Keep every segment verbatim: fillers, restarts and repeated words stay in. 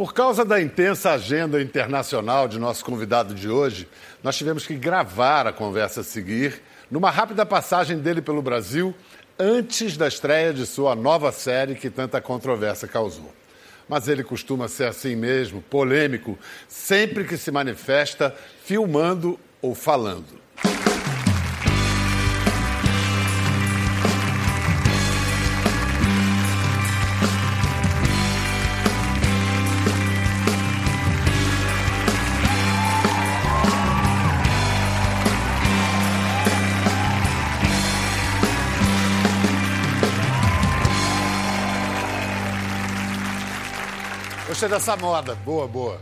Por causa da intensa agenda internacional de nosso convidado de hoje, nós tivemos que gravar a conversa a seguir, numa rápida passagem dele pelo Brasil, antes da estreia de sua nova série que tanta controvérsia causou. Mas ele costuma ser assim mesmo, polêmico, sempre que se manifesta, filmando ou falando. Gostei dessa moda. Boa, boa.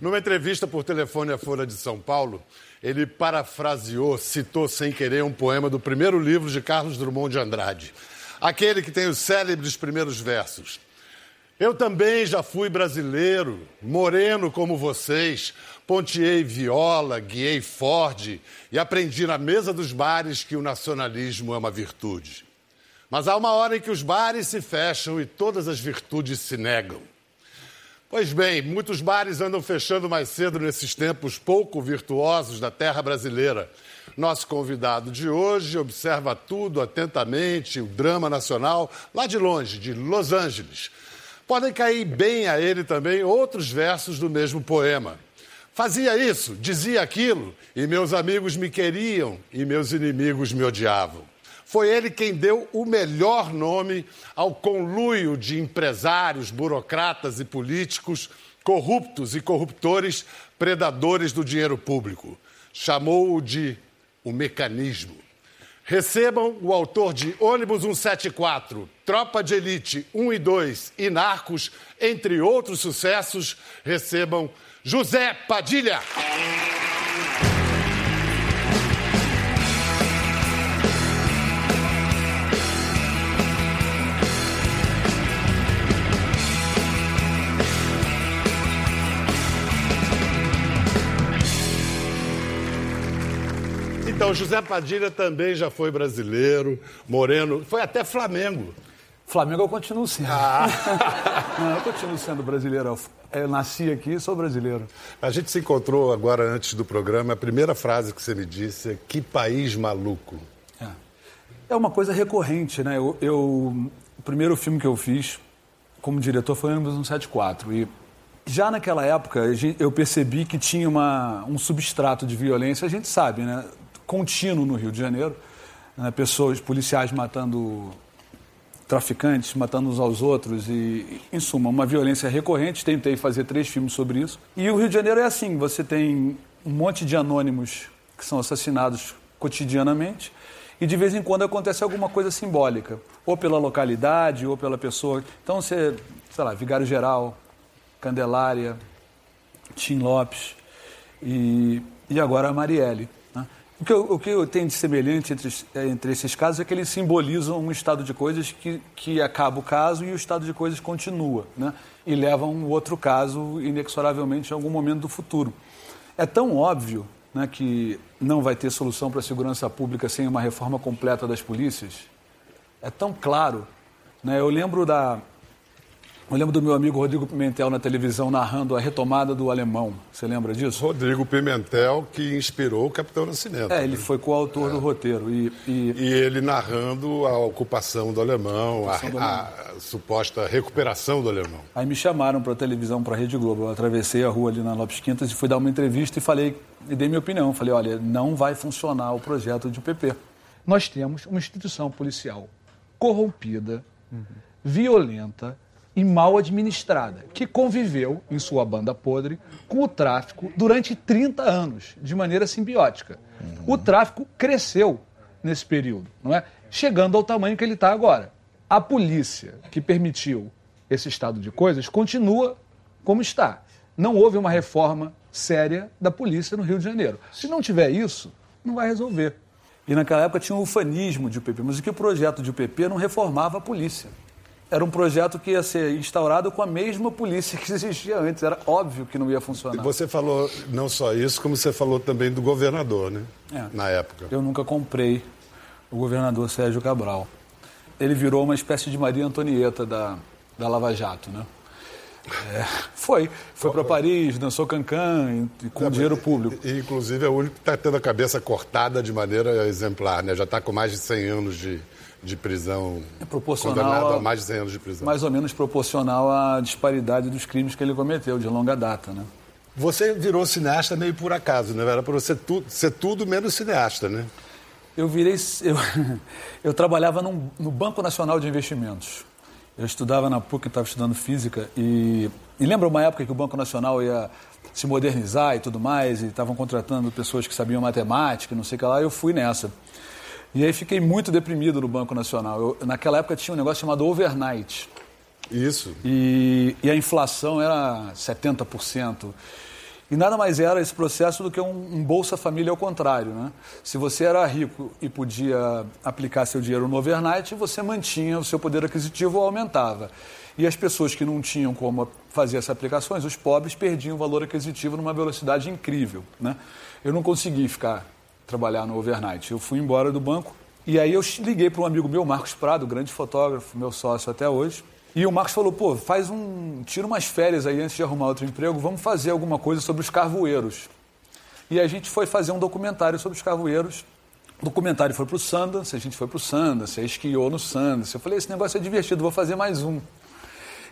Numa entrevista por telefone à Folha de São Paulo, ele parafraseou, citou sem querer um poema do primeiro livro de Carlos Drummond de Andrade, aquele que tem os célebres primeiros versos. Eu também já fui brasileiro, moreno como vocês, ponteei viola, guiei Ford e aprendi na mesa dos bares que o nacionalismo é uma virtude. Mas há uma hora em que os bares se fecham e todas as virtudes se negam. Pois bem, muitos bares andam fechando mais cedo nesses tempos pouco virtuosos da terra brasileira. Nosso convidado de hoje observa tudo atentamente, o drama nacional, lá de longe, de Los Angeles. Podem cair bem a ele também outros versos do mesmo poema. Fazia isso, dizia aquilo, e meus amigos me queriam, e meus inimigos me odiavam. Foi ele quem deu o melhor nome ao conluio de empresários, burocratas e políticos, corruptos e corruptores, predadores do dinheiro público. Chamou-o de o mecanismo. Recebam o autor de Ônibus cento e setenta e quatro, Tropa de Elite um e dois e Narcos, entre outros sucessos, recebam José Padilha. Então, José Padilha também já foi brasileiro, moreno, foi até Flamengo. Flamengo eu continuo sendo. Ah. Não, eu continuo sendo brasileiro. Eu nasci aqui e sou brasileiro. A gente se encontrou agora antes do programa. A primeira frase que você me disse é: que país maluco. É, é uma coisa recorrente, né? Eu, eu, o primeiro filme que eu fiz como diretor foi Ônibus cento e setenta e quatro. E já naquela época eu percebi que tinha uma, um substrato de violência, a gente sabe, né? Contínuo no Rio de Janeiro, né? Pessoas, policiais matando traficantes, matando uns aos outros e, em suma, uma violência recorrente. Tentei fazer três filmes sobre isso. E o Rio de Janeiro é assim, você tem um monte de anônimos que são assassinados cotidianamente e, de vez em quando, acontece alguma coisa simbólica, ou pela localidade, ou pela pessoa. Então, você, sei lá, Vigário Geral, Candelária, Tim Lopes e, e agora a Marielle. O que, eu, o que eu tenho de semelhante entre, entre esses casos é que eles simbolizam um estado de coisas que, que acaba o caso e o estado de coisas continua, né? E leva a um outro caso, inexoravelmente, em algum momento do futuro. É tão óbvio, né, que não vai ter solução para a segurança pública sem uma reforma completa das polícias. É tão claro, né? Eu lembro da... Eu lembro do meu amigo Rodrigo Pimentel na televisão narrando a retomada do Alemão. Você lembra disso? Rodrigo Pimentel, que inspirou o Capitão Nascimento. É, ele foi coautor é. do roteiro. E, e... e ele narrando a ocupação do Alemão, a, ocupação do Alemão. A, a suposta recuperação do Alemão. Aí me chamaram para a televisão, para a Rede Globo. Eu atravessei a rua ali na Lopes Quintas e fui dar uma entrevista e falei, e dei minha opinião. Falei, olha, não vai funcionar o projeto de U P P. Nós temos uma instituição policial corrompida, uhum. violenta, e mal administrada, que conviveu, em sua banda podre, com o tráfico durante trinta anos, de maneira simbiótica. Uhum. O tráfico cresceu nesse período, não é? Chegando ao tamanho que ele está agora. A polícia que permitiu esse estado de coisas continua como está. Não houve uma reforma séria da polícia no Rio de Janeiro. Se não tiver isso, não vai resolver. E naquela época tinha um ufanismo de U P P, mas o que o projeto de U P P não reformava a polícia. Era um projeto que ia ser instaurado com a mesma polícia que existia antes. Era óbvio que não ia funcionar. Você falou não só isso, como você falou também do governador, né? É. Na época. Eu nunca comprei o governador Sérgio Cabral. Ele virou uma espécie de Maria Antonieta da, da Lava Jato, né? É, foi. Foi para Paris, dançou cancan com é, dinheiro público. E, inclusive, é o único que está tendo a cabeça cortada de maneira exemplar, né? Já está com mais de cem anos de, de prisão. É proporcional. Condenado a, a mais de cem anos de prisão. Mais ou menos proporcional à disparidade dos crimes que ele cometeu, de longa data, né? Você virou cineasta meio por acaso, né? Era para você tu, ser tudo menos cineasta, né? Eu virei... Eu, eu trabalhava num, no Banco Nacional de Investimentos. Eu estudava na P U C, estava estudando física e, e lembra uma época que o Banco Nacional ia se modernizar e tudo mais, e estavam contratando pessoas que sabiam matemática, não sei o que lá, eu fui nessa. E aí fiquei muito deprimido no Banco Nacional. Eu, naquela época tinha um negócio chamado overnight. Isso. E, e a inflação era setenta por cento. E nada mais era esse processo do que um, um Bolsa Família ao contrário, né? Se você era rico e podia aplicar seu dinheiro no overnight, você mantinha o seu poder aquisitivo ou aumentava. E as pessoas que não tinham como fazer essas aplicações, os pobres, perdiam o valor aquisitivo numa velocidade incrível, né? Eu não consegui ficar, trabalhar no overnight. Eu fui embora do banco e aí eu liguei para um amigo meu, Marcos Prado, grande fotógrafo, meu sócio até hoje. E o Marcos falou, pô, faz um... tira umas férias aí antes de arrumar outro emprego, vamos fazer alguma coisa sobre os carvoeiros. E a gente foi fazer um documentário sobre os carvoeiros. O documentário foi pro Sundance, a gente foi pro Sundance, esquiou no Sundance. Eu falei, esse negócio é divertido, vou fazer mais um.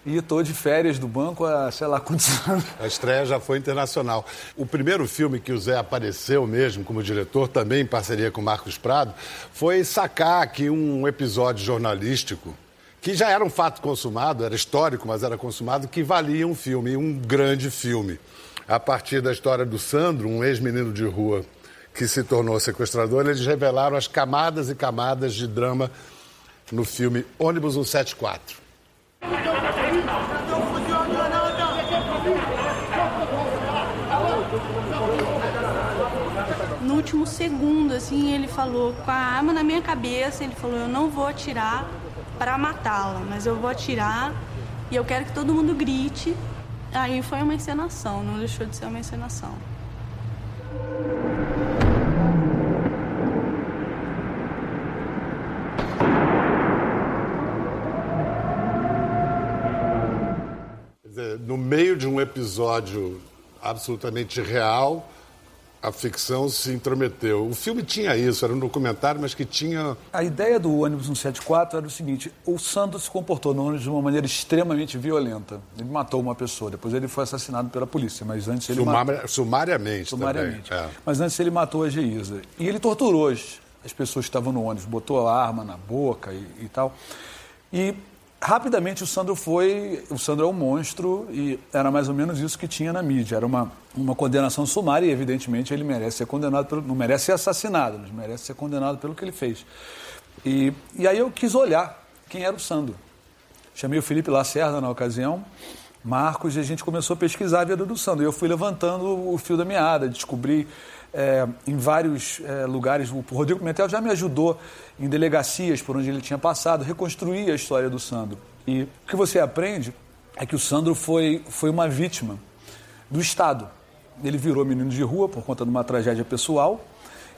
E tô de férias do banco há, sei lá, quantos anos. A estreia já foi internacional. O primeiro filme que o Zé apareceu mesmo como diretor, também em parceria com o Marcos Prado, foi sacar aqui um episódio jornalístico que já era um fato consumado, era histórico, mas era consumado, que valia um filme, um grande filme. A partir da história do Sandro, um ex-menino de rua que se tornou sequestrador, eles revelaram as camadas e camadas de drama no filme Ônibus cento e setenta e quatro. No último segundo, assim, ele falou com a arma na minha cabeça, ele falou, eu não vou atirar para matá-la, mas eu vou atirar e eu quero que todo mundo grite. Aí foi uma encenação, não deixou de ser uma encenação. Quer dizer, no meio de um episódio absolutamente real, a ficção se intrometeu. O filme tinha isso, era um documentário, mas que tinha... A ideia do Ônibus cento e setenta e quatro era o seguinte, o Sandro se comportou no ônibus de uma maneira extremamente violenta. Ele matou uma pessoa, depois ele foi assassinado pela polícia, mas antes ele Sumar... matou... Sumariamente, Sumariamente. Também. É. Mas antes ele matou a Geisa. E ele torturou as, as pessoas que estavam no ônibus, botou a arma na boca e, e tal. E rapidamente o Sandro foi... O Sandro é um monstro e era mais ou menos isso que tinha na mídia. Era uma, uma condenação sumária e, evidentemente, ele merece ser condenado... Pelo, não merece ser assassinado, mas merece ser condenado pelo que ele fez. E, e aí eu quis olhar quem era o Sandro. Chamei o Felipe Lacerda na ocasião, Marcos, e a gente começou a pesquisar a vida do Sandro. E eu fui levantando o fio da meada, descobri... É, em vários é, lugares, o Rodrigo Pimentel já me ajudou em delegacias por onde ele tinha passado, reconstruir a história do Sandro. E o que você aprende é que o Sandro foi, foi uma vítima do Estado. Ele virou menino de rua por conta de uma tragédia pessoal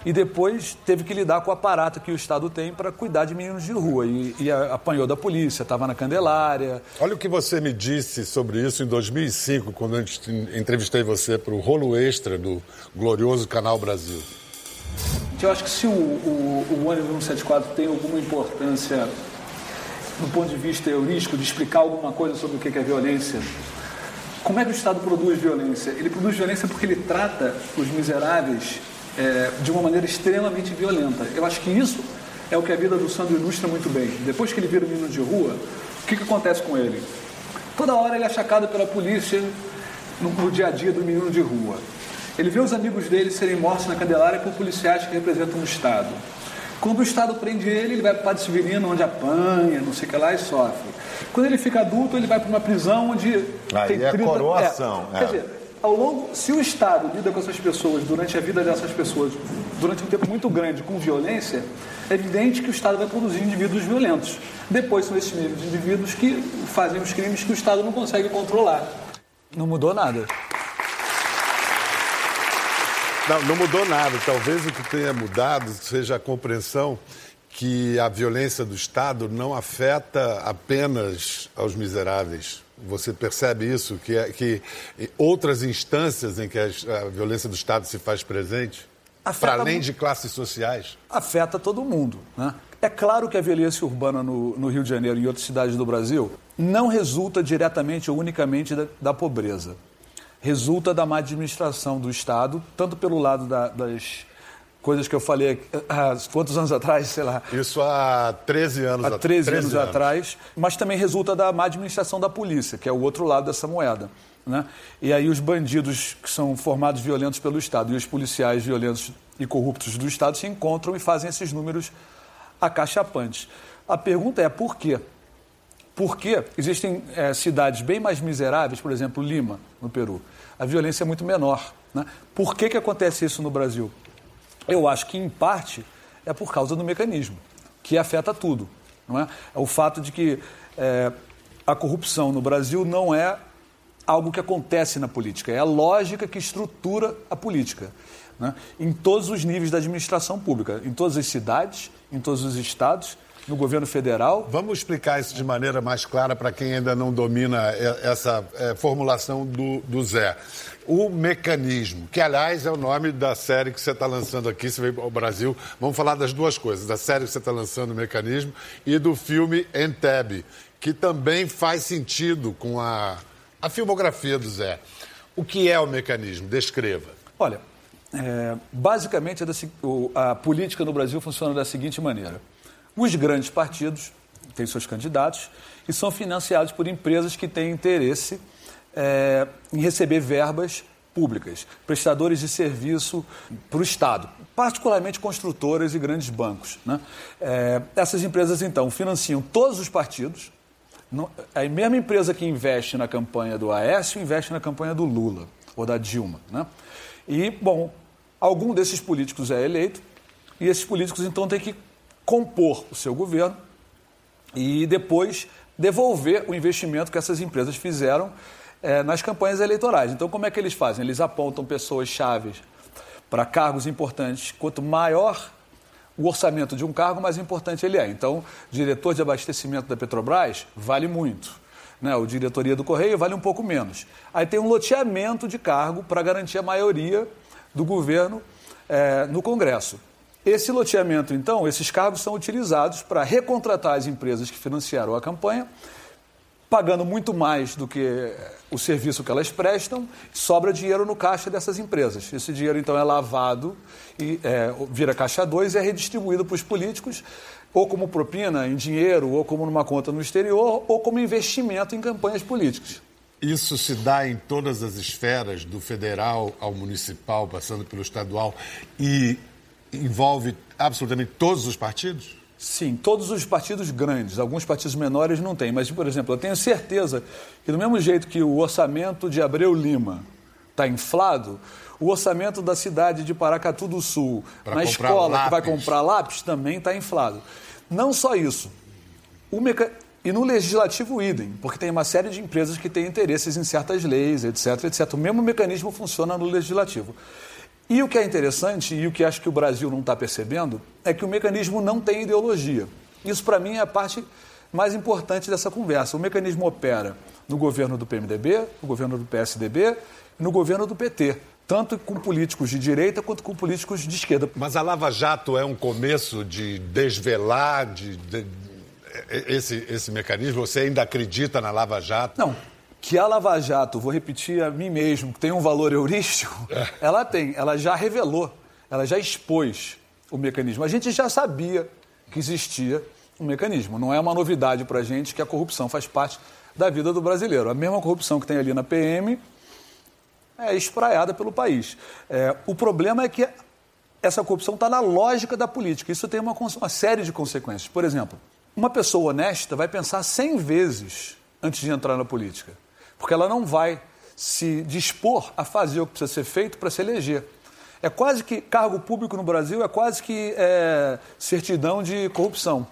e depois teve que lidar com o aparato que o Estado tem para cuidar de meninos de rua. E, e apanhou da polícia, estava na Candelária. Olha o que você me disse sobre isso em dois mil e cinco, quando eu entrevistei você para o Rolo Extra do glorioso Canal Brasil. Eu acho que se o, o, o ônibus cento e setenta e quatro tem alguma importância do ponto de vista heurístico de explicar alguma coisa sobre o que é violência, como é que o Estado produz violência? Ele produz violência porque ele trata os miseráveis... É, de uma maneira extremamente violenta. Eu acho que isso é o que a vida do Sandro ilustra muito bem. Depois que ele vira um menino de rua, o que, que acontece com ele? Toda hora ele é achacado pela polícia no, no dia a dia do menino de rua. Ele vê os amigos dele serem mortos na Candelária por policiais que representam o Estado. Quando o Estado prende ele, ele vai para o Padre Severino, onde apanha, não sei o que lá, e sofre. Quando ele fica adulto, ele vai para uma prisão onde... Aí tem é trinta... coroação. É, é. Quer dizer, ao longo, se o Estado lida com essas pessoas, durante a vida dessas pessoas, durante um tempo muito grande, com violência, é evidente que o Estado vai produzir indivíduos violentos. Depois são esses mesmos indivíduos que fazem os crimes que o Estado não consegue controlar. Não mudou nada. Não, não mudou nada. Talvez o que tenha mudado seja a compreensão que a violência do Estado não afeta apenas aos miseráveis. Você percebe isso? Que, que outras instâncias em que a violência do Estado se faz presente, para além de classes sociais? Afeta todo mundo, né? É claro que a violência urbana no, no Rio de Janeiro e em outras cidades do Brasil não resulta diretamente ou unicamente da, da pobreza. Resulta da má administração do Estado, tanto pelo lado da, das coisas que eu falei há quantos anos atrás, sei lá... Isso há treze anos atrás. Há treze anos atrás, mas também resulta da má administração da polícia, que é o outro lado dessa moeda, né? E aí os bandidos que são formados violentos pelo Estado e os policiais violentos e corruptos do Estado se encontram e fazem esses números acachapantes. A pergunta é por quê? Porque existem é, cidades bem mais miseráveis, por exemplo, Lima, no Peru. A violência é muito menor, né? Por que que acontece isso no Brasil? Eu acho que, em parte, é por causa do mecanismo, que afeta tudo, não é? É o fato de que é, a corrupção no Brasil não é algo que acontece na política, é a lógica que estrutura a política, né? Em todos os níveis da administração pública, em todas as cidades, em todos os estados, no governo federal. Vamos explicar isso de maneira mais clara para quem ainda não domina essa é, formulação do, do Zé. O mecanismo, que, aliás, é o nome da série que você está lançando aqui, você veio ao Brasil. Vamos falar das duas coisas, da série que você está lançando, o mecanismo, e do filme Entebbe, que também faz sentido com a, a filmografia do Zé. O que é o mecanismo? Descreva. Olha, é, basicamente, a política no Brasil funciona da seguinte maneira. Os grandes partidos têm seus candidatos e são financiados por empresas que têm interesse é, em receber verbas públicas, prestadores de serviço para o Estado, particularmente construtoras e grandes bancos, né? É, essas empresas, então, financiam todos os partidos. Não, a mesma empresa que investe na campanha do Aécio investe na campanha do Lula ou da Dilma, né? E, bom, algum desses políticos é eleito e esses políticos, então, têm que compor o seu governo e depois devolver o investimento que essas empresas fizeram é, nas campanhas eleitorais. Então, como é que eles fazem? Eles apontam pessoas-chave para cargos importantes. Quanto maior o orçamento de um cargo, mais importante ele é. Então, diretor de abastecimento da Petrobras vale muito, né? O diretoria do Correio vale um pouco menos. Aí tem um loteamento de cargo para garantir a maioria do governo é, no Congresso. Esse loteamento, então, esses cargos são utilizados para recontratar as empresas que financiaram a campanha, pagando muito mais do que o serviço que elas prestam, sobra dinheiro no caixa dessas empresas. Esse dinheiro, então, é lavado, e é, vira caixa dois e é redistribuído para os políticos, ou como propina em dinheiro, ou como numa conta no exterior, ou como investimento em campanhas políticas. Isso se dá em todas as esferas, do federal ao municipal, passando pelo estadual e... Envolve absolutamente todos os partidos? Sim, todos os partidos grandes. Alguns partidos menores não têm. Mas, por exemplo, eu tenho certeza que do mesmo jeito que o orçamento de Abreu Lima está inflado, o orçamento da cidade de Paracatu do Sul, pra na escola lápis. Que vai comprar lápis, também está inflado. Não só isso. O meca... E no legislativo, idem, porque tem uma série de empresas que têm interesses em certas leis, etc, etcétera. O mesmo mecanismo funciona no legislativo. E o que é interessante, e o que acho que o Brasil não está percebendo, é que o mecanismo não tem ideologia. Isso, para mim, é a parte mais importante dessa conversa. O mecanismo opera no governo do P M D B, no governo do P S D B, no governo do P T, tanto com políticos de direita quanto com políticos de esquerda. Mas a Lava Jato é um começo de desvelar de, de, esse, esse mecanismo? Você ainda acredita na Lava Jato? Não. Que a Lava Jato, vou repetir a mim mesmo, que tem um valor heurístico, ela tem, ela já revelou, ela já expôs o mecanismo. A gente já sabia que existia um mecanismo. Não é uma novidade para a gente que a corrupção faz parte da vida do brasileiro. A mesma corrupção que tem ali na P M é espraiada pelo país. É, o problema é que essa corrupção está na lógica da política. Isso tem uma, uma série de consequências. Por exemplo, uma pessoa honesta vai pensar cem vezes antes de entrar na política. Porque ela não vai se dispor a fazer o que precisa ser feito para se eleger. É quase que... Cargo público no Brasil é quase que é, certidão de corrupção.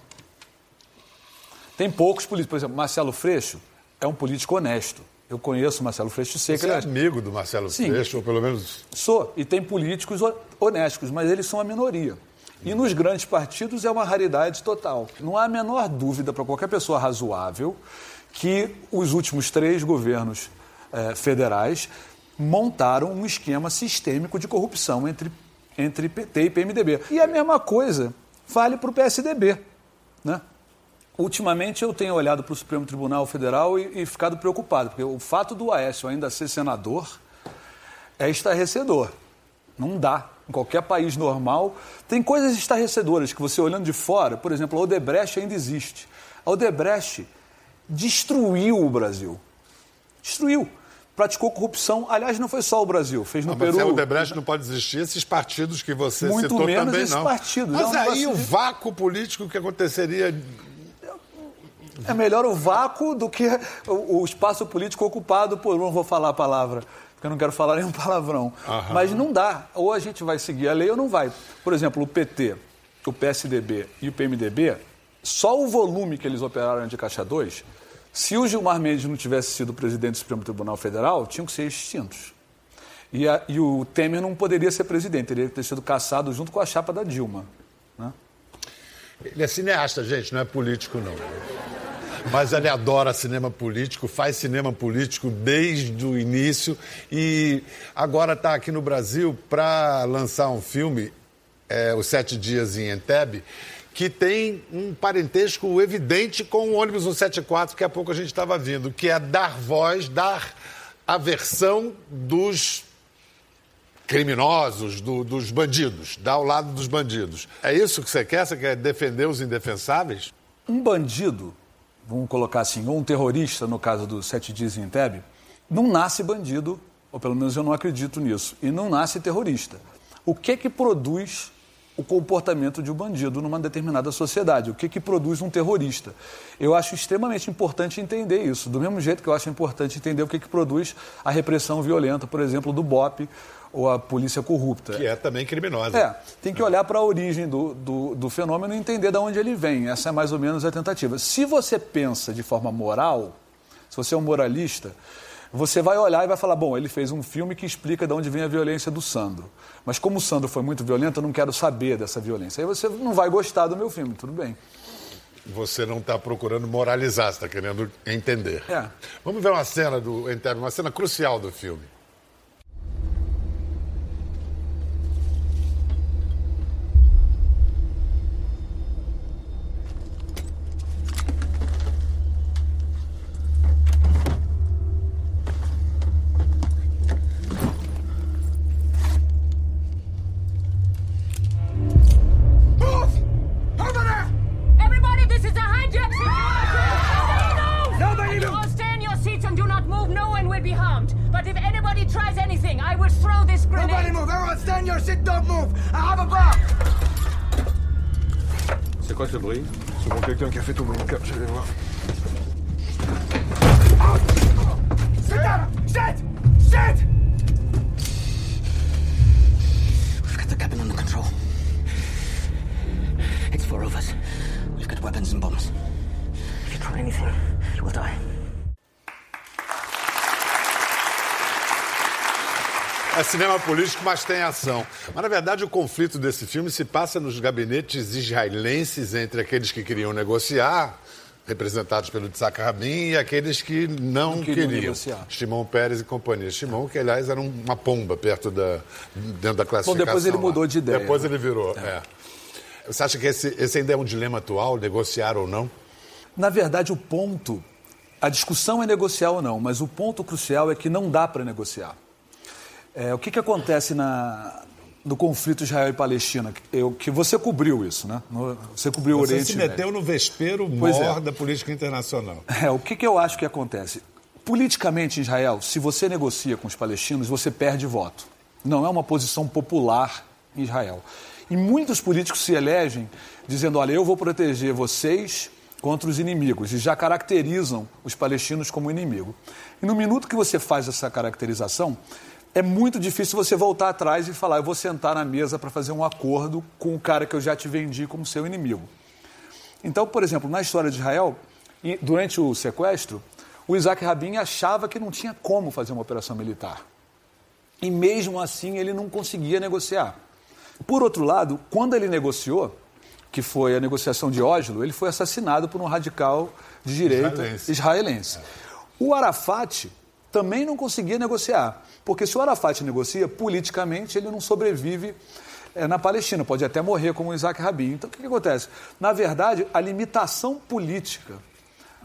Tem poucos políticos. Por exemplo, Marcelo Freixo é um político honesto. Eu conheço o Marcelo Freixo. Sei Você que é ele... amigo do Marcelo Sim, Freixo, ou pelo menos... Sou. E tem políticos honestos, mas eles são a minoria. E nos grandes partidos é uma raridade total. Não há a menor dúvida para qualquer pessoa razoável que os últimos três governos eh, federais montaram um esquema sistêmico de corrupção entre, entre P T e P M D B. E a mesma coisa vale para o P S D B, né? Ultimamente eu tenho olhado para o Supremo Tribunal Federal e, e ficado preocupado, porque o fato do Aécio ainda ser senador é estarrecedor. Não dá. Em qualquer país normal, tem coisas estarrecedoras que você olhando de fora, por exemplo, a Odebrecht ainda existe. A Odebrecht destruiu o Brasil. Destruiu. Praticou corrupção. Aliás, não foi só o Brasil, fez no não, Peru. Mas o Odebrecht não pode existir, esses partidos que você muito citou também não. Muito menos esses partidos. Mas não, aí não o vácuo político que aconteceria... É melhor o vácuo do que o espaço político ocupado por... Não vou falar a palavra, porque eu não quero falar nenhum palavrão. Aham. Mas não dá. Ou a gente vai seguir a lei ou não vai. Por exemplo, o P T, o P S D B e o P M D B, só o volume que eles operaram de Caixa dois, se o Gilmar Mendes não tivesse sido presidente do Supremo Tribunal Federal, tinham que ser extintos. E, a, e o Temer não poderia ser presidente, teria que ter sido cassado junto com a chapa da Dilma, né? Ele é cineasta, gente, não é político, não. Mas ele adora cinema político, faz cinema político desde o início e agora está aqui no Brasil para lançar um filme, é, Os Sete Dias em Entebbe, que tem um parentesco evidente com o Ônibus cento e setenta e quatro, que há pouco a gente estava vindo, que é dar voz, dar a versão dos criminosos, do, dos bandidos, dar ao lado dos bandidos. É isso que você quer? Você quer defender os indefensáveis? Um bandido... Vamos colocar assim, ou um terrorista, no caso do Sete Dias em Entebbe, não nasce bandido, ou pelo menos eu não acredito nisso, e não nasce terrorista. O que que produz o comportamento de um bandido numa determinada sociedade? O que que produz um terrorista? Eu acho extremamente importante entender isso, do mesmo jeito que eu acho importante entender o que que produz a repressão violenta, por exemplo, do BOPE, ou a polícia corrupta. Que é também criminosa. É, tem que olhar para a origem do, do, do fenômeno e entender de onde ele vem. Essa é mais ou menos a tentativa. Se você pensa de forma moral, se você é um moralista, você vai olhar e vai falar, bom, ele fez um filme que explica de onde vem a violência do Sandro. Mas como o Sandro foi muito violento, eu não quero saber dessa violência. Aí você não vai gostar do meu filme, tudo bem. Você não está procurando moralizar, você está querendo entender. É. Vamos ver uma cena do Entebbe, uma cena crucial do filme. Cinema político, mas tem ação. Mas, na verdade, o conflito desse filme se passa nos gabinetes israelenses entre aqueles que queriam negociar, representados pelo Yitzhak Rabin, e aqueles que não, não queriam. queriam. Shimon Peres e companhia. Shimon, que, aliás, era uma pomba perto da, dentro da classificação. Bom, depois ele lá. Mudou de ideia. Depois ele virou, é. É. Você acha que esse, esse ainda é um dilema atual, negociar ou não? Na verdade, o ponto... A discussão é negociar ou não, mas o ponto crucial é que não dá para negociar. É, o que, que acontece na, no conflito Israel e Palestina? Eu, que você cobriu isso, né? No, você cobriu você o Oriente Médio. Você se meteu no vespeiro mor é. da política internacional. É, o que, que eu acho que acontece? Politicamente, em Israel, se você negocia com os palestinos, você perde voto. Não é uma posição popular em Israel. E muitos políticos se elegem dizendo, olha, eu vou proteger vocês contra os inimigos, e já caracterizam os palestinos como inimigo. E no minuto que você faz essa caracterização, é muito difícil você voltar atrás e falar, eu vou sentar na mesa para fazer um acordo com o cara que eu já te vendi como seu inimigo. Então, por exemplo, na história de Israel, durante o sequestro, o Yitzhak Rabin achava que não tinha como fazer uma operação militar. E mesmo assim ele não conseguia negociar. Por outro lado, quando ele negociou, que foi a negociação de Oslo, ele foi assassinado por um radical de direita israelense. israelense. O Arafat também não conseguia negociar, porque se o Arafat negocia, politicamente ele não sobrevive na Palestina, pode até morrer como Yitzhak Rabin. Então, o que, que acontece? Na verdade, a limitação política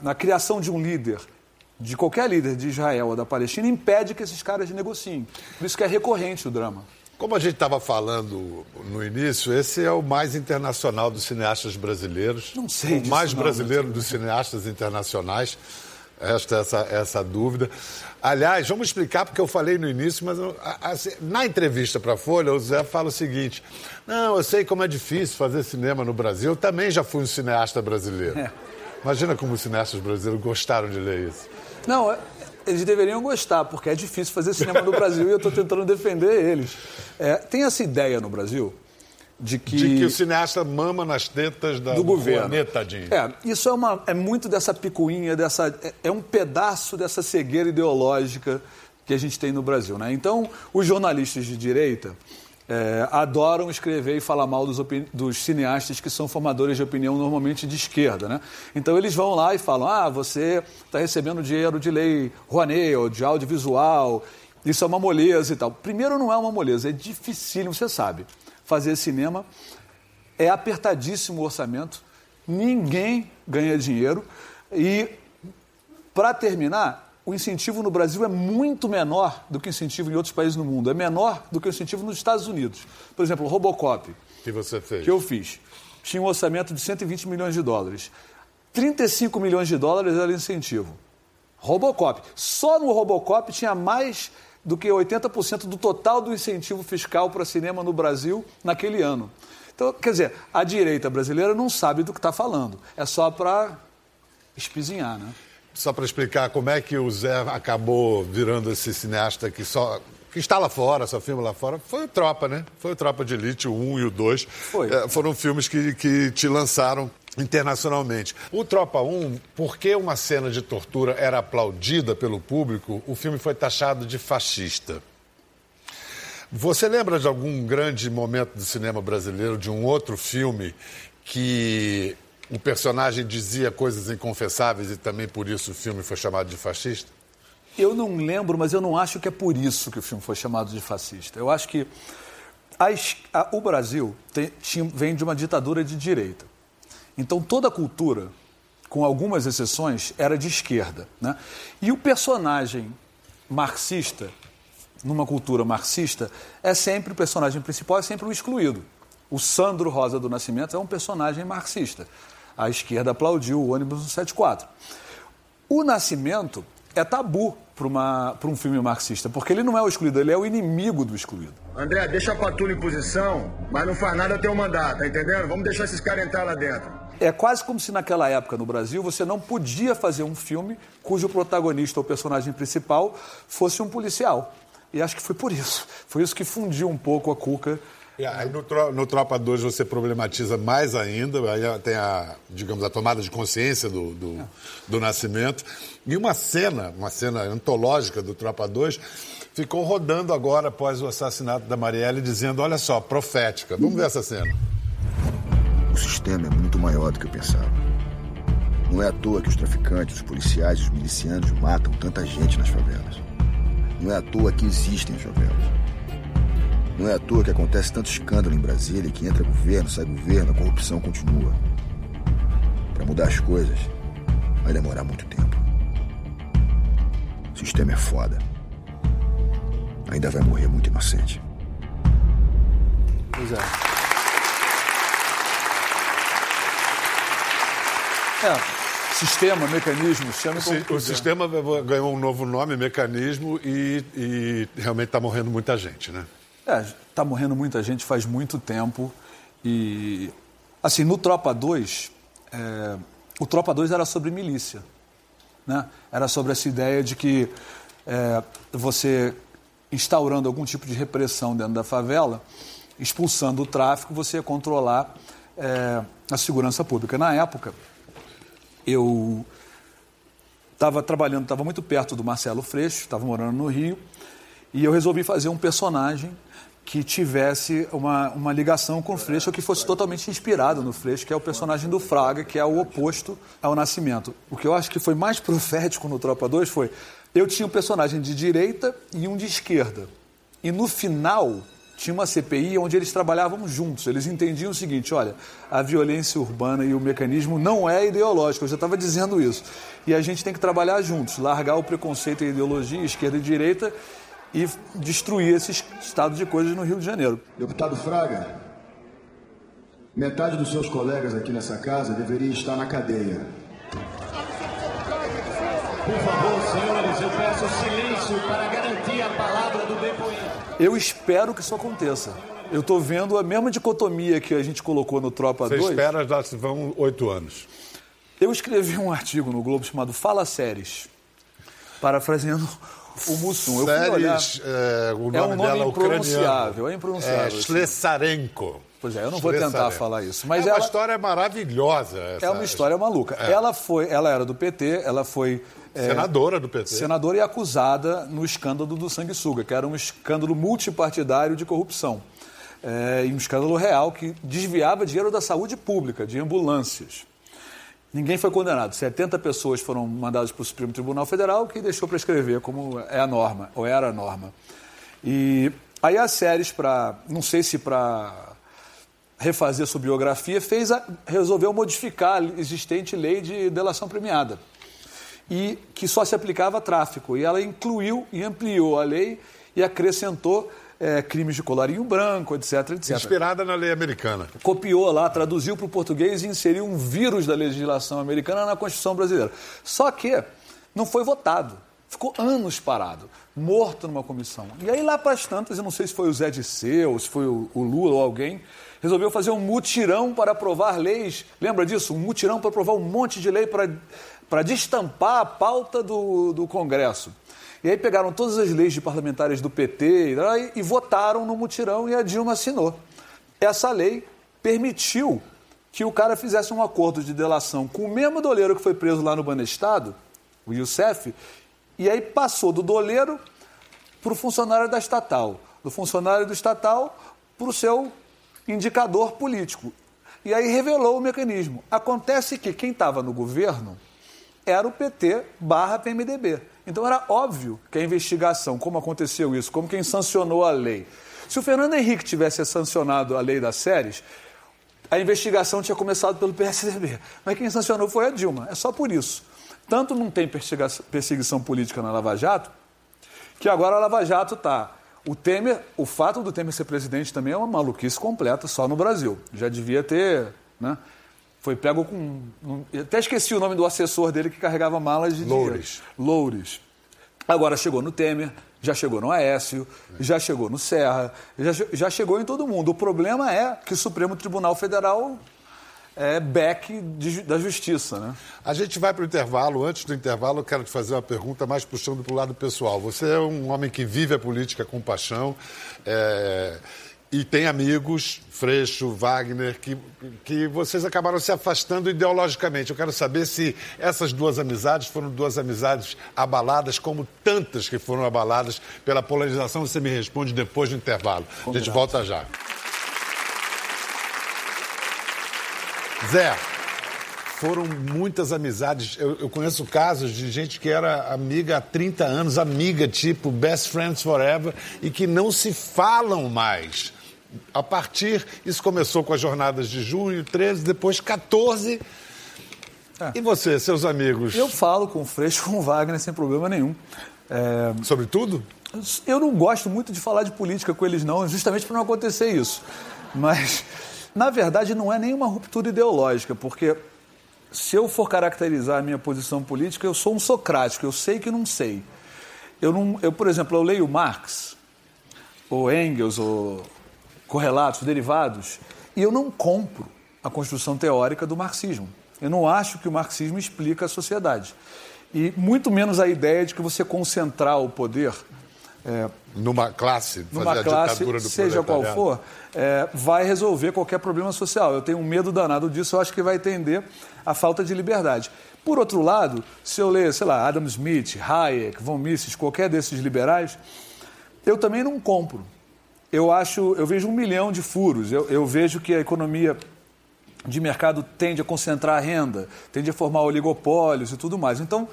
na criação de um líder, de qualquer líder de Israel ou da Palestina, impede que esses caras negociem. Por isso que é recorrente o drama. Como a gente estava falando no início, esse é o mais internacional dos cineastas brasileiros. Não sei disso, o mais não, brasileiro não dos cineastas internacionais. Resta essa, essa dúvida. Aliás, vamos explicar, porque eu falei no início, mas assim, na entrevista para a Folha, o Zé fala o seguinte: não, eu sei como é difícil fazer cinema no Brasil, eu também já fui um cineasta brasileiro. É. Imagina como os cineastas brasileiros gostaram de ler isso. Não, eles deveriam gostar, porque é difícil fazer cinema no Brasil e eu estou tentando defender eles. É, tem essa ideia no Brasil de que... De que o cineasta mama nas tetas da... do governo. Né, tadinho? É, isso é, uma, é muito dessa picuinha, dessa, é, é um pedaço dessa cegueira ideológica que a gente tem no Brasil. Né? Então, os jornalistas de direita é, adoram escrever e falar mal dos, opini- dos cineastas que são formadores de opinião normalmente de esquerda. Né? Então, eles vão lá e falam, ah, você está recebendo dinheiro de lei Rouanet ou de audiovisual, isso é uma moleza e tal. Primeiro, não é uma moleza, é dificílimo, você sabe. Fazer cinema é apertadíssimo o orçamento, ninguém ganha dinheiro e, para terminar, o incentivo no Brasil é muito menor do que o incentivo em outros países no mundo, é menor do que o incentivo nos Estados Unidos. Por exemplo, o Robocop, que você fez, que eu fiz, tinha um orçamento de cento e vinte milhões de dólares. trinta e cinco milhões de dólares era incentivo. Robocop. Só no Robocop tinha mais do que oitenta por cento do total do incentivo fiscal para cinema no Brasil naquele ano. Então, quer dizer, a direita brasileira não sabe do que está falando. É só para espizinhar, né? Só para explicar como é que o Zé acabou virando esse cineasta que só... que está lá fora, só filma lá fora, foi o Tropa, né? Foi o Tropa de Elite, o um e o dois. Foi. É, foram filmes que, que te lançaram internacionalmente. O Tropa um, porque uma cena de tortura era aplaudida pelo público, o filme foi taxado de fascista. Você lembra de algum grande momento do cinema brasileiro, de um outro filme que o personagem dizia coisas inconfessáveis e também por isso o filme foi chamado de fascista? Eu não lembro, mas eu não acho que é por isso que o filme foi chamado de fascista. Eu acho que a, a, o Brasil tem, tinha, vem de uma ditadura de direita. Então, toda a cultura, com algumas exceções, era de esquerda. Né? E o personagem marxista, numa cultura marxista, é sempre o personagem principal, é sempre o excluído. O Sandro Rosa do Nascimento é um personagem marxista. A esquerda aplaudiu o Ônibus cento e setenta e quatro. O Nascimento é tabu para um filme marxista, porque ele não é o excluído, ele é o inimigo do excluído. André, deixa a patulha em posição, mas não faz nada até o mandato, tá entendendo? Vamos deixar esses caras entrar lá dentro. É quase como se naquela época no Brasil você não podia fazer um filme cujo protagonista ou personagem principal fosse um policial. E acho que foi por isso. Foi isso que fundiu um pouco a cuca. E aí no, tro- no Tropa dois você problematiza mais ainda, aí tem a, digamos, a tomada de consciência do, do, é. do Nascimento. E uma cena, uma cena antológica do Tropa dois, ficou rodando agora após o assassinato da Marielle, dizendo, olha só, profética. Vamos ver essa cena. O sistema é muito maior do que eu pensava. Não é à toa que os traficantes, os policiais, os milicianos matam tanta gente nas favelas. Não é à toa que existem as favelas. Não é à toa que acontece tanto escândalo em Brasília, que entra governo, sai governo, a corrupção continua. Para mudar as coisas, vai demorar muito tempo. O sistema é foda. Ainda vai morrer muito inocente. Pois é. É. Sistema, mecanismo, chama como... O sistema ganhou um novo nome, mecanismo, e, e realmente está morrendo muita gente, né? É, tá morrendo muita gente faz muito tempo e, assim, no Tropa dois, é, o Tropa dois era sobre milícia, né? Era sobre essa ideia de que é, você, instaurando algum tipo de repressão dentro da favela, expulsando o tráfico, você ia controlar é, a segurança pública. Na época, eu estava trabalhando, estava muito perto do Marcelo Freixo, estava morando no Rio, e eu resolvi fazer um personagem que tivesse uma, uma ligação com o Freixo, que fosse totalmente inspirado no Freixo, que é o personagem do Fraga, que é o oposto ao Nascimento. O que eu acho que foi mais profético no Tropa dois foi... Eu tinha um personagem de direita e um de esquerda. E no final, tinha uma C P I onde eles trabalhavam juntos. Eles entendiam o seguinte, olha, a violência urbana e o mecanismo não é ideológico. Eu já estava dizendo isso. E a gente tem que trabalhar juntos, largar o preconceito e a ideologia, esquerda e direita, e destruir esse estado de coisas no Rio de Janeiro. Deputado Fraga, metade dos seus colegas aqui nessa casa deveria estar na cadeia. Por favor, senhores, eu peço silêncio para garantir a palavra do depoente. Eu espero que isso aconteça. Eu estou vendo a mesma dicotomia que a gente colocou no Tropa dois. Você espera, já se vão oito anos. Eu escrevi um artigo no Globo chamado Fala Serys, parafraseando... O Mussum, Serys, é, o nome, é um nome dela, impronunciável, é impronunciável. É, Schlesarenko. Pois é, eu não vou tentar falar isso. Mas é uma ela, história maravilhosa. Essa, é uma história maluca. É. Ela, foi, ela era do P T, ela foi... É, senadora do P T. Senadora e acusada no escândalo do sanguessuga, que era um escândalo multipartidário de corrupção. É, e um escândalo real que desviava dinheiro da saúde pública, de ambulâncias. Ninguém foi condenado. setenta pessoas foram mandadas para o Supremo Tribunal Federal, que deixou prescrever, como é a norma, ou era a norma. E aí a Serys, para, não sei se para refazer sua biografia, fez a, resolveu modificar a existente lei de delação premiada, e que só se aplicava a tráfico. E ela incluiu e ampliou a lei e acrescentou É, crimes de colarinho branco, etc, etcétera. Inspirada na lei americana. Copiou lá, traduziu para o português e inseriu um vírus da legislação americana na Constituição brasileira. Só que não foi votado. Ficou anos parado, morto numa comissão. E aí lá para as tantas, eu não sei se foi o Zé Disseu, ou se foi o, o Lula ou alguém, resolveu fazer um mutirão para aprovar leis. Lembra disso? Um mutirão para aprovar um monte de lei para, para destampar a pauta do, do Congresso. E aí pegaram todas as leis de parlamentares do P T e, e votaram no mutirão e a Dilma assinou. Essa lei permitiu que o cara fizesse um acordo de delação com o mesmo doleiro que foi preso lá no Banestado, o Youssef, e aí passou do doleiro para o funcionário da estatal, do funcionário do estatal para o seu indicador político. E aí revelou o mecanismo. Acontece que quem estava no governo era o P T barra P M D B. Então era óbvio que a investigação, como aconteceu isso, como quem sancionou a lei. Se o Fernando Henrique tivesse sancionado a lei das Serys, a investigação tinha começado pelo P S D B. Mas quem sancionou foi a Dilma. É só por isso. Tanto não tem perseguição política na Lava Jato, que agora a Lava Jato está... O Temer, o fato do Temer ser presidente também é uma maluquice completa, só no Brasil. Já devia ter... né? Foi pego com... Até esqueci o nome do assessor dele que carregava malas de Loures. Loures. Agora chegou no Temer, já chegou no Aécio, é. já chegou no Serra, já, já chegou em todo mundo. O problema é que o Supremo Tribunal Federal é back de, da justiça, né? A gente vai para o intervalo. Antes do intervalo, eu quero te fazer uma pergunta mais puxando para o lado pessoal. Você é um homem que vive a política com paixão, é... e tem amigos, Freixo, Wagner, que, que vocês acabaram se afastando ideologicamente. Eu quero saber se essas duas amizades foram duas amizades abaladas, como tantas que foram abaladas pela polarização. Você me responde depois do intervalo. Combinado. A gente volta já. Zé, foram muitas amizades. Eu, eu conheço casos de gente que era amiga há trinta anos, amiga tipo best friends forever, e que não se falam mais. A partir, isso começou com as jornadas de junho, treze, depois quatorze. É. E você, seus amigos? Eu falo com o Freixo, com o Wagner, sem problema nenhum. É... Sobre tudo? Eu não gosto muito de falar de política com eles, não, justamente para não acontecer isso. Mas, na verdade, não é nenhuma ruptura ideológica, porque se eu for caracterizar a minha posição política, eu sou um socrático, eu sei que não sei. Eu, não, eu por exemplo, eu leio Marx, ou Engels, ou... correlatos, derivados, e eu não compro a construção teórica do marxismo. Eu não acho que o marxismo explica a sociedade. E muito menos a ideia de que você concentrar o poder... É, numa classe, numa fazer classe, a ditadura do seja qual for, é, vai resolver qualquer problema social. Eu tenho um medo danado disso, eu acho que vai tender à falta de liberdade. Por outro lado, se eu ler, sei lá, Adam Smith, Hayek, von Mises, qualquer desses liberais, eu também não compro. eu acho, eu vejo um milhão de furos. Eu, eu vejo que a economia de mercado tende a concentrar a renda, tende a formar oligopólios e tudo mais. Então,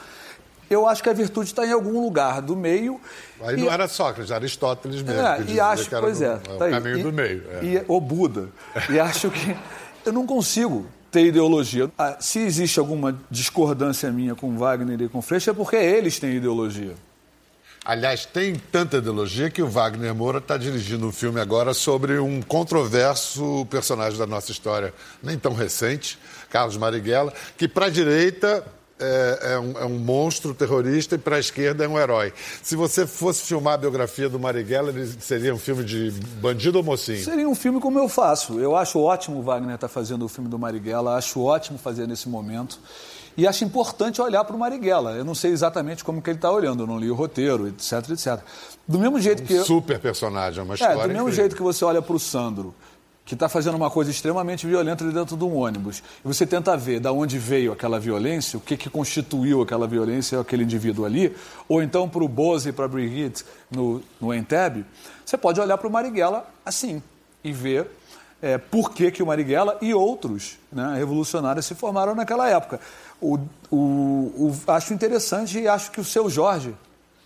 eu acho que a virtude está em algum lugar do meio. Aí e... não era Sócrates, Aristóteles mesmo. É, e acho, que era pois do, é, tá é o caminho aí. do e, meio. É. E, ou Buda. E acho que eu não consigo ter ideologia. Ah, se existe alguma discordância minha com Wagner e com Freixo, é porque eles têm ideologia. Aliás, tem tanta ideologia que o Wagner Moura está dirigindo um filme agora sobre um controverso personagem da nossa história, nem tão recente, Carlos Marighella, que para a direita é, é, um, é um monstro terrorista e para a esquerda é um herói. Se você fosse filmar a biografia do Marighella, ele seria um filme de bandido ou mocinho? Seria um filme como eu faço. Eu acho ótimo o Wagner estar fazendo o filme do Marighella, acho ótimo fazer nesse momento. E acho importante olhar para o Marighella. Eu não sei exatamente como que ele está olhando, eu não li o roteiro, etc, et cetera. Do mesmo jeito um que... Um super personagem, é uma história... É, do mesmo incrível. jeito que você olha para o Sandro, que está fazendo uma coisa extremamente violenta ali dentro de um ônibus, e você tenta ver de onde veio aquela violência, o que, que constituiu aquela violência, aquele indivíduo ali, ou então para o Bose e para a Brigitte no, no Entebbe, você pode olhar para o Marighella assim e ver... É, por que, que o Marighella e outros, né, revolucionários se formaram naquela época. O, o, o, acho interessante e acho que o seu Jorge,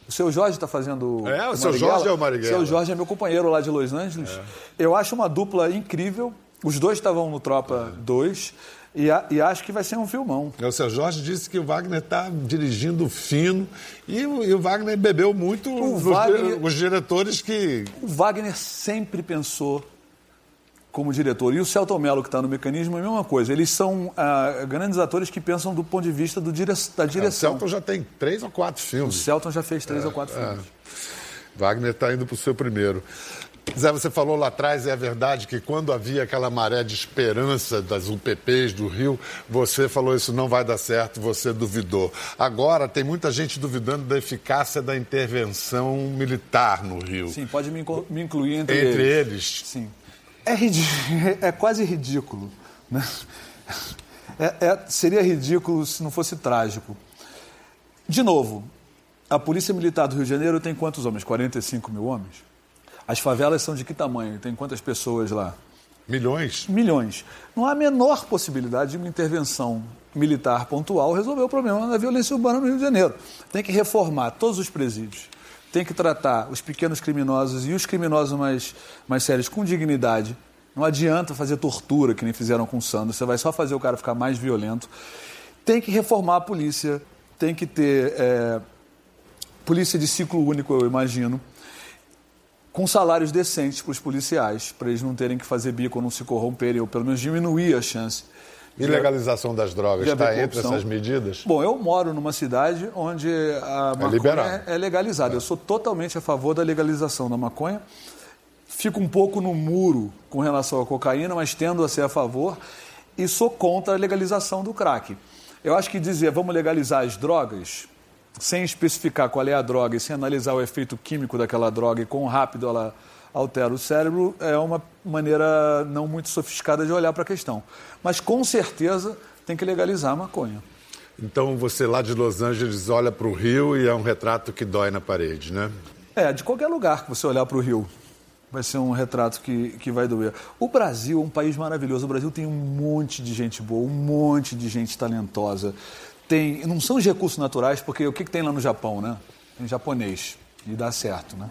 o seu Jorge está fazendo o É, o, o seu Jorge é o Marighella. O seu Jorge é meu companheiro lá de Los Angeles. É. Eu acho uma dupla incrível. Os dois estavam no Tropa dois e, a, e acho que vai ser um filmão. O seu Jorge disse que o Wagner está dirigindo fino e o, e o Wagner bebeu muito o os, Wagner, os diretores que... O Wagner sempre pensou... como diretor. E o Celton Mello, que está no mecanismo, é a mesma coisa. Eles são ah, grandes atores que pensam do ponto de vista do dire... da direção. É, o Celton já tem três ou quatro filmes. O Celton já fez três é, ou quatro é. filmes. Wagner está indo para o seu primeiro. Zé, você falou lá atrás, é verdade que quando havia aquela maré de esperança das U P Ps do Rio, você falou isso não vai dar certo, você duvidou. Agora tem muita gente duvidando da eficácia da intervenção militar no Rio. Sim, pode me incluir entre, entre eles. Entre eles? Sim. É, ridículo, é quase ridículo, né? É, é, seria ridículo se não fosse trágico. De novo, a Polícia Militar do Rio de Janeiro tem quantos homens? quarenta e cinco mil homens? As favelas são de que tamanho? Tem quantas pessoas lá? Milhões? Milhões. Não há a menor possibilidade de uma intervenção militar pontual resolver o problema da violência urbana no Rio de Janeiro. Tem que reformar todos os presídios. Tem que tratar os pequenos criminosos e os criminosos mais, mais sérios com dignidade. Não adianta fazer tortura, que nem fizeram com o Sandro. Você vai só fazer o cara ficar mais violento. Tem que reformar a polícia. Tem que ter é, polícia de ciclo único, eu imagino, com salários decentes para os policiais, para eles não terem que fazer bico ou não se corromperem, ou pelo menos diminuir a chance. E legalização das drogas, está entre essas medidas? Bom, eu moro numa cidade onde a maconha é, é legalizada. É. Eu sou totalmente a favor da legalização da maconha. Fico um pouco no muro com relação à cocaína, mas tendo a ser a favor. E sou contra a legalização do crack. Eu acho que dizer, vamos legalizar as drogas, sem especificar qual é a droga e sem analisar o efeito químico daquela droga e quão rápido ela altera o cérebro, é uma maneira não muito sofisticada de olhar para a questão. Mas, com certeza, tem que legalizar a maconha. Então, você lá de Los Angeles olha para o Rio e é um retrato que dói na parede, né? É, de qualquer lugar que você olhar para o Rio, vai ser um retrato que, que vai doer. O Brasil é um país maravilhoso. O Brasil tem um monte de gente boa, um monte de gente talentosa. Tem, não são os recursos naturais, porque o que, que tem lá no Japão, né? Tem japonês. E dá certo, né?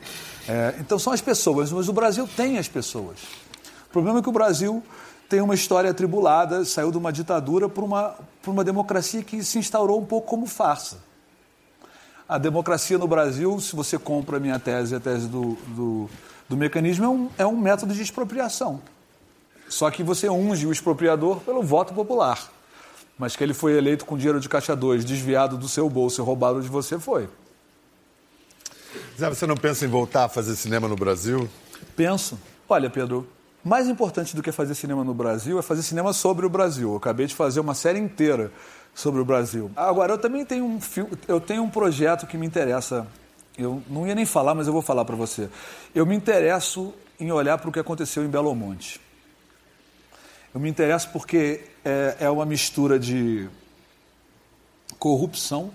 É, então são as pessoas, mas o Brasil tem as pessoas. O problema é que o Brasil tem uma história atribulada, saiu de uma ditadura para uma, para uma democracia que se instaurou um pouco como farsa. A democracia no Brasil, se você compra a minha tese, a tese do, do, do mecanismo, é um, é um método de expropriação. Só que você unge o expropriador pelo voto popular. Mas que ele foi eleito com dinheiro de caixa dois, desviado do seu bolso e roubado de você, foi. Zé, você não pensa em voltar a fazer cinema no Brasil? Penso. Olha, Pedro, mais importante do que fazer cinema no Brasil é fazer cinema sobre o Brasil. Eu acabei de fazer uma série inteira sobre o Brasil. Agora, eu também tenho um, eu tenho um projeto que me interessa. Eu não ia nem falar, mas eu vou falar para você. Eu me interesso em olhar para o que aconteceu em Belo Monte. Eu me interesso porque é, é uma mistura de corrupção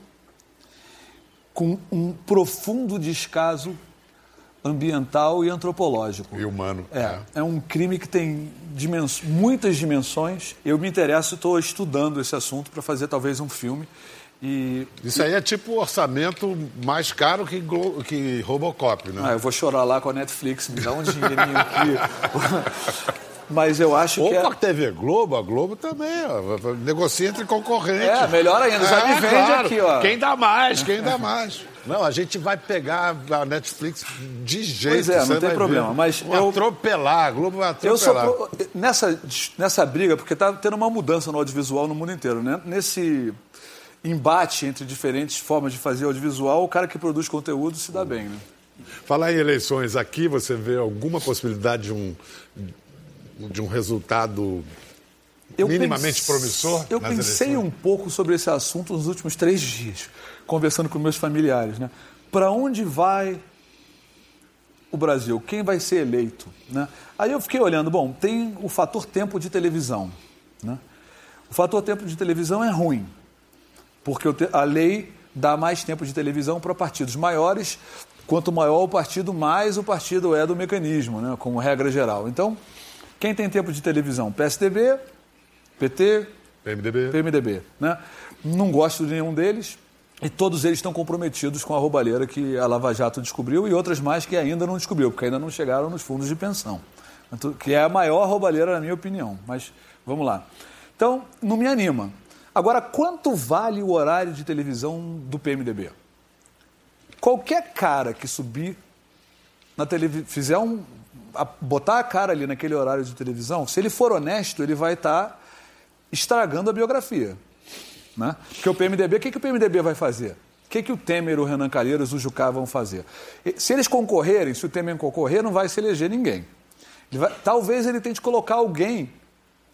com um profundo descaso ambiental e antropológico. E humano. É, é. é um crime que tem dimens... muitas dimensões. Eu me interesso, estou estudando esse assunto para fazer talvez um filme. E... Isso aí é tipo o orçamento mais caro que, Glo... que Robocop, né? Ah, eu vou chorar lá com a Netflix, me dá um dinheirinho aqui. Mas eu acho Ou que... Ou é... com a T V Globo, a Globo também, ó, negocia entre concorrentes. É, melhor ainda, já é, me vende claro. aqui, ó. Quem dá mais, quem dá mais. Não, a gente vai pegar a Netflix de jeito. Pois é, não tem problema. Mas eu... atropelar, a Globo vai atropelar. Eu sou pro... nessa, nessa briga, porque tá tendo uma mudança no audiovisual no mundo inteiro, né? Nesse... embate entre diferentes formas de fazer audiovisual, o cara que produz conteúdo se dá bem, né? Falar em eleições aqui, você vê alguma possibilidade de um, de um resultado eu minimamente pense... promissor? Eu nas pensei eleições? um pouco sobre esse assunto nos últimos três dias, conversando com meus familiares, né? Para onde vai o Brasil? Quem vai ser eleito? Né? Aí eu fiquei olhando, bom, tem o fator tempo de televisão, né? O fator tempo de televisão é ruim. Porque a lei dá mais tempo de televisão para partidos maiores. Quanto maior o partido, mais o partido é do mecanismo, né? Como regra geral. Então, quem tem tempo de televisão? P S D B, P T, P M D B. P M D B, né? Não gosto de nenhum deles. E todos eles estão comprometidos com a roubalheira que a Lava Jato descobriu e outras mais que ainda não descobriu, porque ainda não chegaram nos fundos de pensão. Que é a maior roubalheira, na minha opinião. Mas vamos lá. Então, não me anima. Agora, quanto vale o horário de televisão do P M D B? Qualquer cara que subir na televisão, fizer um, a, botar a cara ali naquele horário de televisão, se ele for honesto, ele vai estar tá estragando a biografia, né? Porque o P M D B, o que, que o P M D B vai fazer? O que, que o Temer, o Renan Calheiros, o Jucá vão fazer? Se eles concorrerem, se o Temer concorrer, não vai se eleger ninguém. Ele vai, talvez ele tente colocar alguém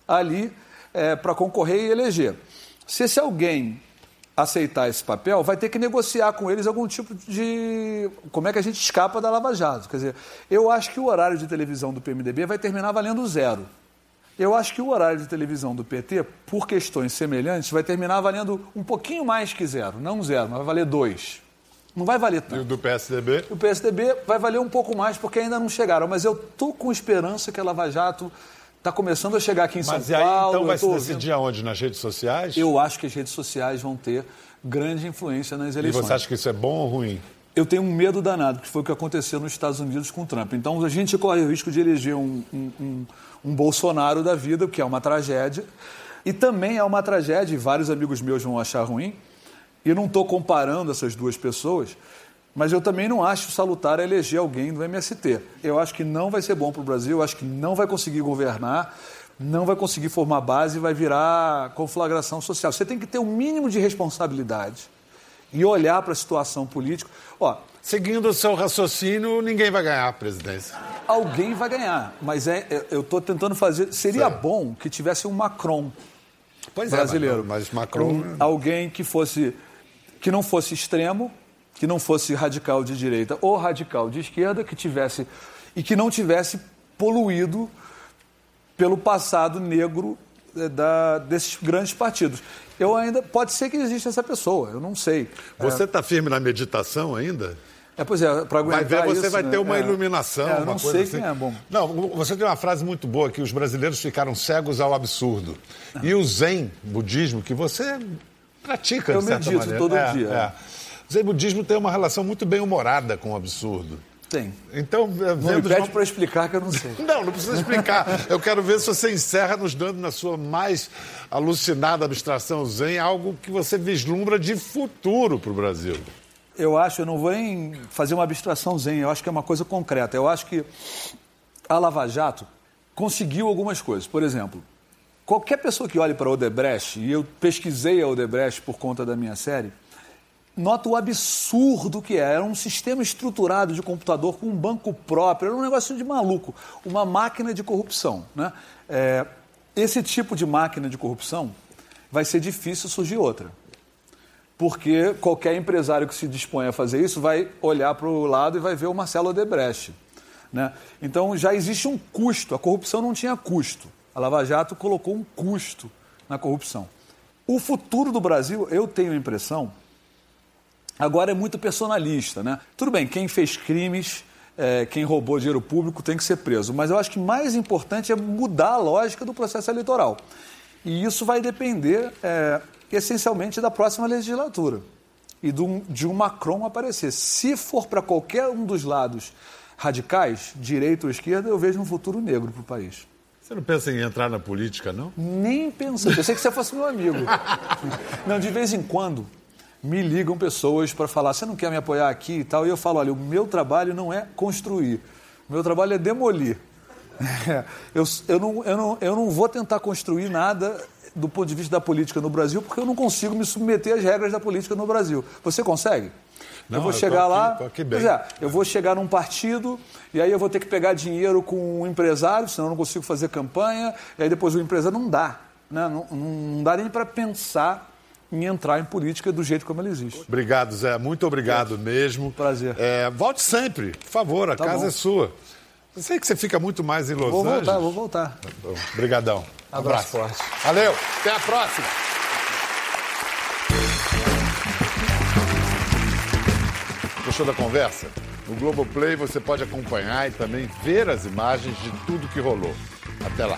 ali é, para concorrer e eleger. Se esse alguém aceitar esse papel, vai ter que negociar com eles algum tipo de... Como é que a gente escapa da Lava Jato? Quer dizer, eu acho que o horário de televisão do P M D B vai terminar valendo zero. Eu acho que o horário de televisão do P T, por questões semelhantes, vai terminar valendo um pouquinho mais que zero. Não zero, mas vai valer dois. Não vai valer tanto. E o do P S D B? O P S D B vai valer um pouco mais, porque ainda não chegaram. Mas eu estou com esperança que a Lava Jato... Está começando a chegar aqui em São Paulo. Mas aí, então, vai se decidir aonde? Nas redes sociais? Eu acho que as redes sociais vão ter grande influência nas eleições. E você acha que isso é bom ou ruim? Eu tenho um medo danado, porque foi o que aconteceu nos Estados Unidos com o Trump. Então, a gente corre o risco de eleger um, um, um, um Bolsonaro da vida, que é uma tragédia. E também é uma tragédia, e vários amigos meus vão achar ruim, e não estou comparando essas duas pessoas, mas eu também não acho salutar eleger alguém do M S T. Eu acho que não vai ser bom para o Brasil, eu acho que não vai conseguir governar, não vai conseguir formar base, vai virar conflagração social. Você tem que ter um mínimo de responsabilidade e olhar para a situação política. Ó, seguindo o seu raciocínio, ninguém vai ganhar a presidência. Alguém vai ganhar, mas é, é, eu estou tentando fazer... Seria certo. Bom que tivesse um Macron pois brasileiro. É, mas Macron... Um, alguém que fosse, que não fosse extremo, que não fosse radical de direita ou radical de esquerda, que tivesse e que não tivesse poluído pelo passado negro da, desses grandes partidos. Eu ainda... Pode ser que exista essa pessoa, eu não sei. Você está é... firme na meditação ainda? É, pois é, para aguentar isso... Vai ver, você isso, vai né? ter uma é, iluminação, é, eu uma não coisa sei assim. Quem é bom. Não, você tem uma frase muito boa, que os brasileiros ficaram cegos ao absurdo. Ah. E o zen, budismo, que você pratica, eu de certa medito maneira. todo é, dia. É. É. O zen-budismo tem uma relação muito bem humorada com o absurdo. Tem. Então, não me pede uma... para explicar que eu não sei. Não, não precisa explicar. Eu quero ver se você encerra nos dando, na sua mais alucinada abstração zen, algo que você vislumbra de futuro para o Brasil. Eu acho, eu não vou nem fazer uma abstração zen, eu acho que é uma coisa concreta. Eu acho que a Lava Jato conseguiu algumas coisas. Por exemplo, qualquer pessoa que olhe para a Odebrecht, e eu pesquisei a Odebrecht por conta da minha série, nota o absurdo que é. Era um sistema estruturado de computador com um banco próprio. Era um negócio de maluco. Uma máquina de corrupção, né? É, esse tipo de máquina de corrupção vai ser difícil surgir outra. Porque qualquer empresário que se dispõe a fazer isso vai olhar para o lado e vai ver o Marcelo Odebrecht, né? Então, já existe um custo. A corrupção não tinha custo. A Lava Jato colocou um custo na corrupção. O futuro do Brasil, eu tenho a impressão... Agora é muito personalista, né? Tudo bem, quem fez crimes, é, quem roubou dinheiro público tem que ser preso. Mas eu acho que mais importante é mudar a lógica do processo eleitoral. E isso vai depender, é, essencialmente, da próxima legislatura e do, de um Macron aparecer. Se for para qualquer um dos lados radicais, direita ou esquerda, eu vejo um futuro negro para o país. Você não pensa em entrar na política, não? Nem pensando. Eu sei que você fosse meu amigo. Não, de vez em quando me ligam pessoas para falar, você não quer me apoiar aqui e tal? E eu falo, olha, o meu trabalho não é construir, o meu trabalho é demolir. Eu, eu, não, eu, não, eu não vou tentar construir nada do ponto de vista da política no Brasil, porque eu não consigo me submeter às regras da política no Brasil. Você consegue? Não, eu vou eu chegar aqui, lá, aqui bem. Pois é, eu vou chegar num partido e aí eu vou ter que pegar dinheiro com um empresário, senão eu não consigo fazer campanha, e aí depois o empresário não dá, né? não, não dá nem para pensar em entrar em política do jeito como ela existe. Obrigado, Zé, muito obrigado é. mesmo. Prazer. É, volte sempre, por favor, a tá casa bom. é sua. Eu sei que você fica muito mais em Los vou Angeles. Vou voltar, vou voltar. Obrigadão. Um abraço. abraço. forte. Valeu, até a próxima. Gostou da conversa? No Globoplay você pode acompanhar e também ver as imagens de tudo que rolou. Até lá.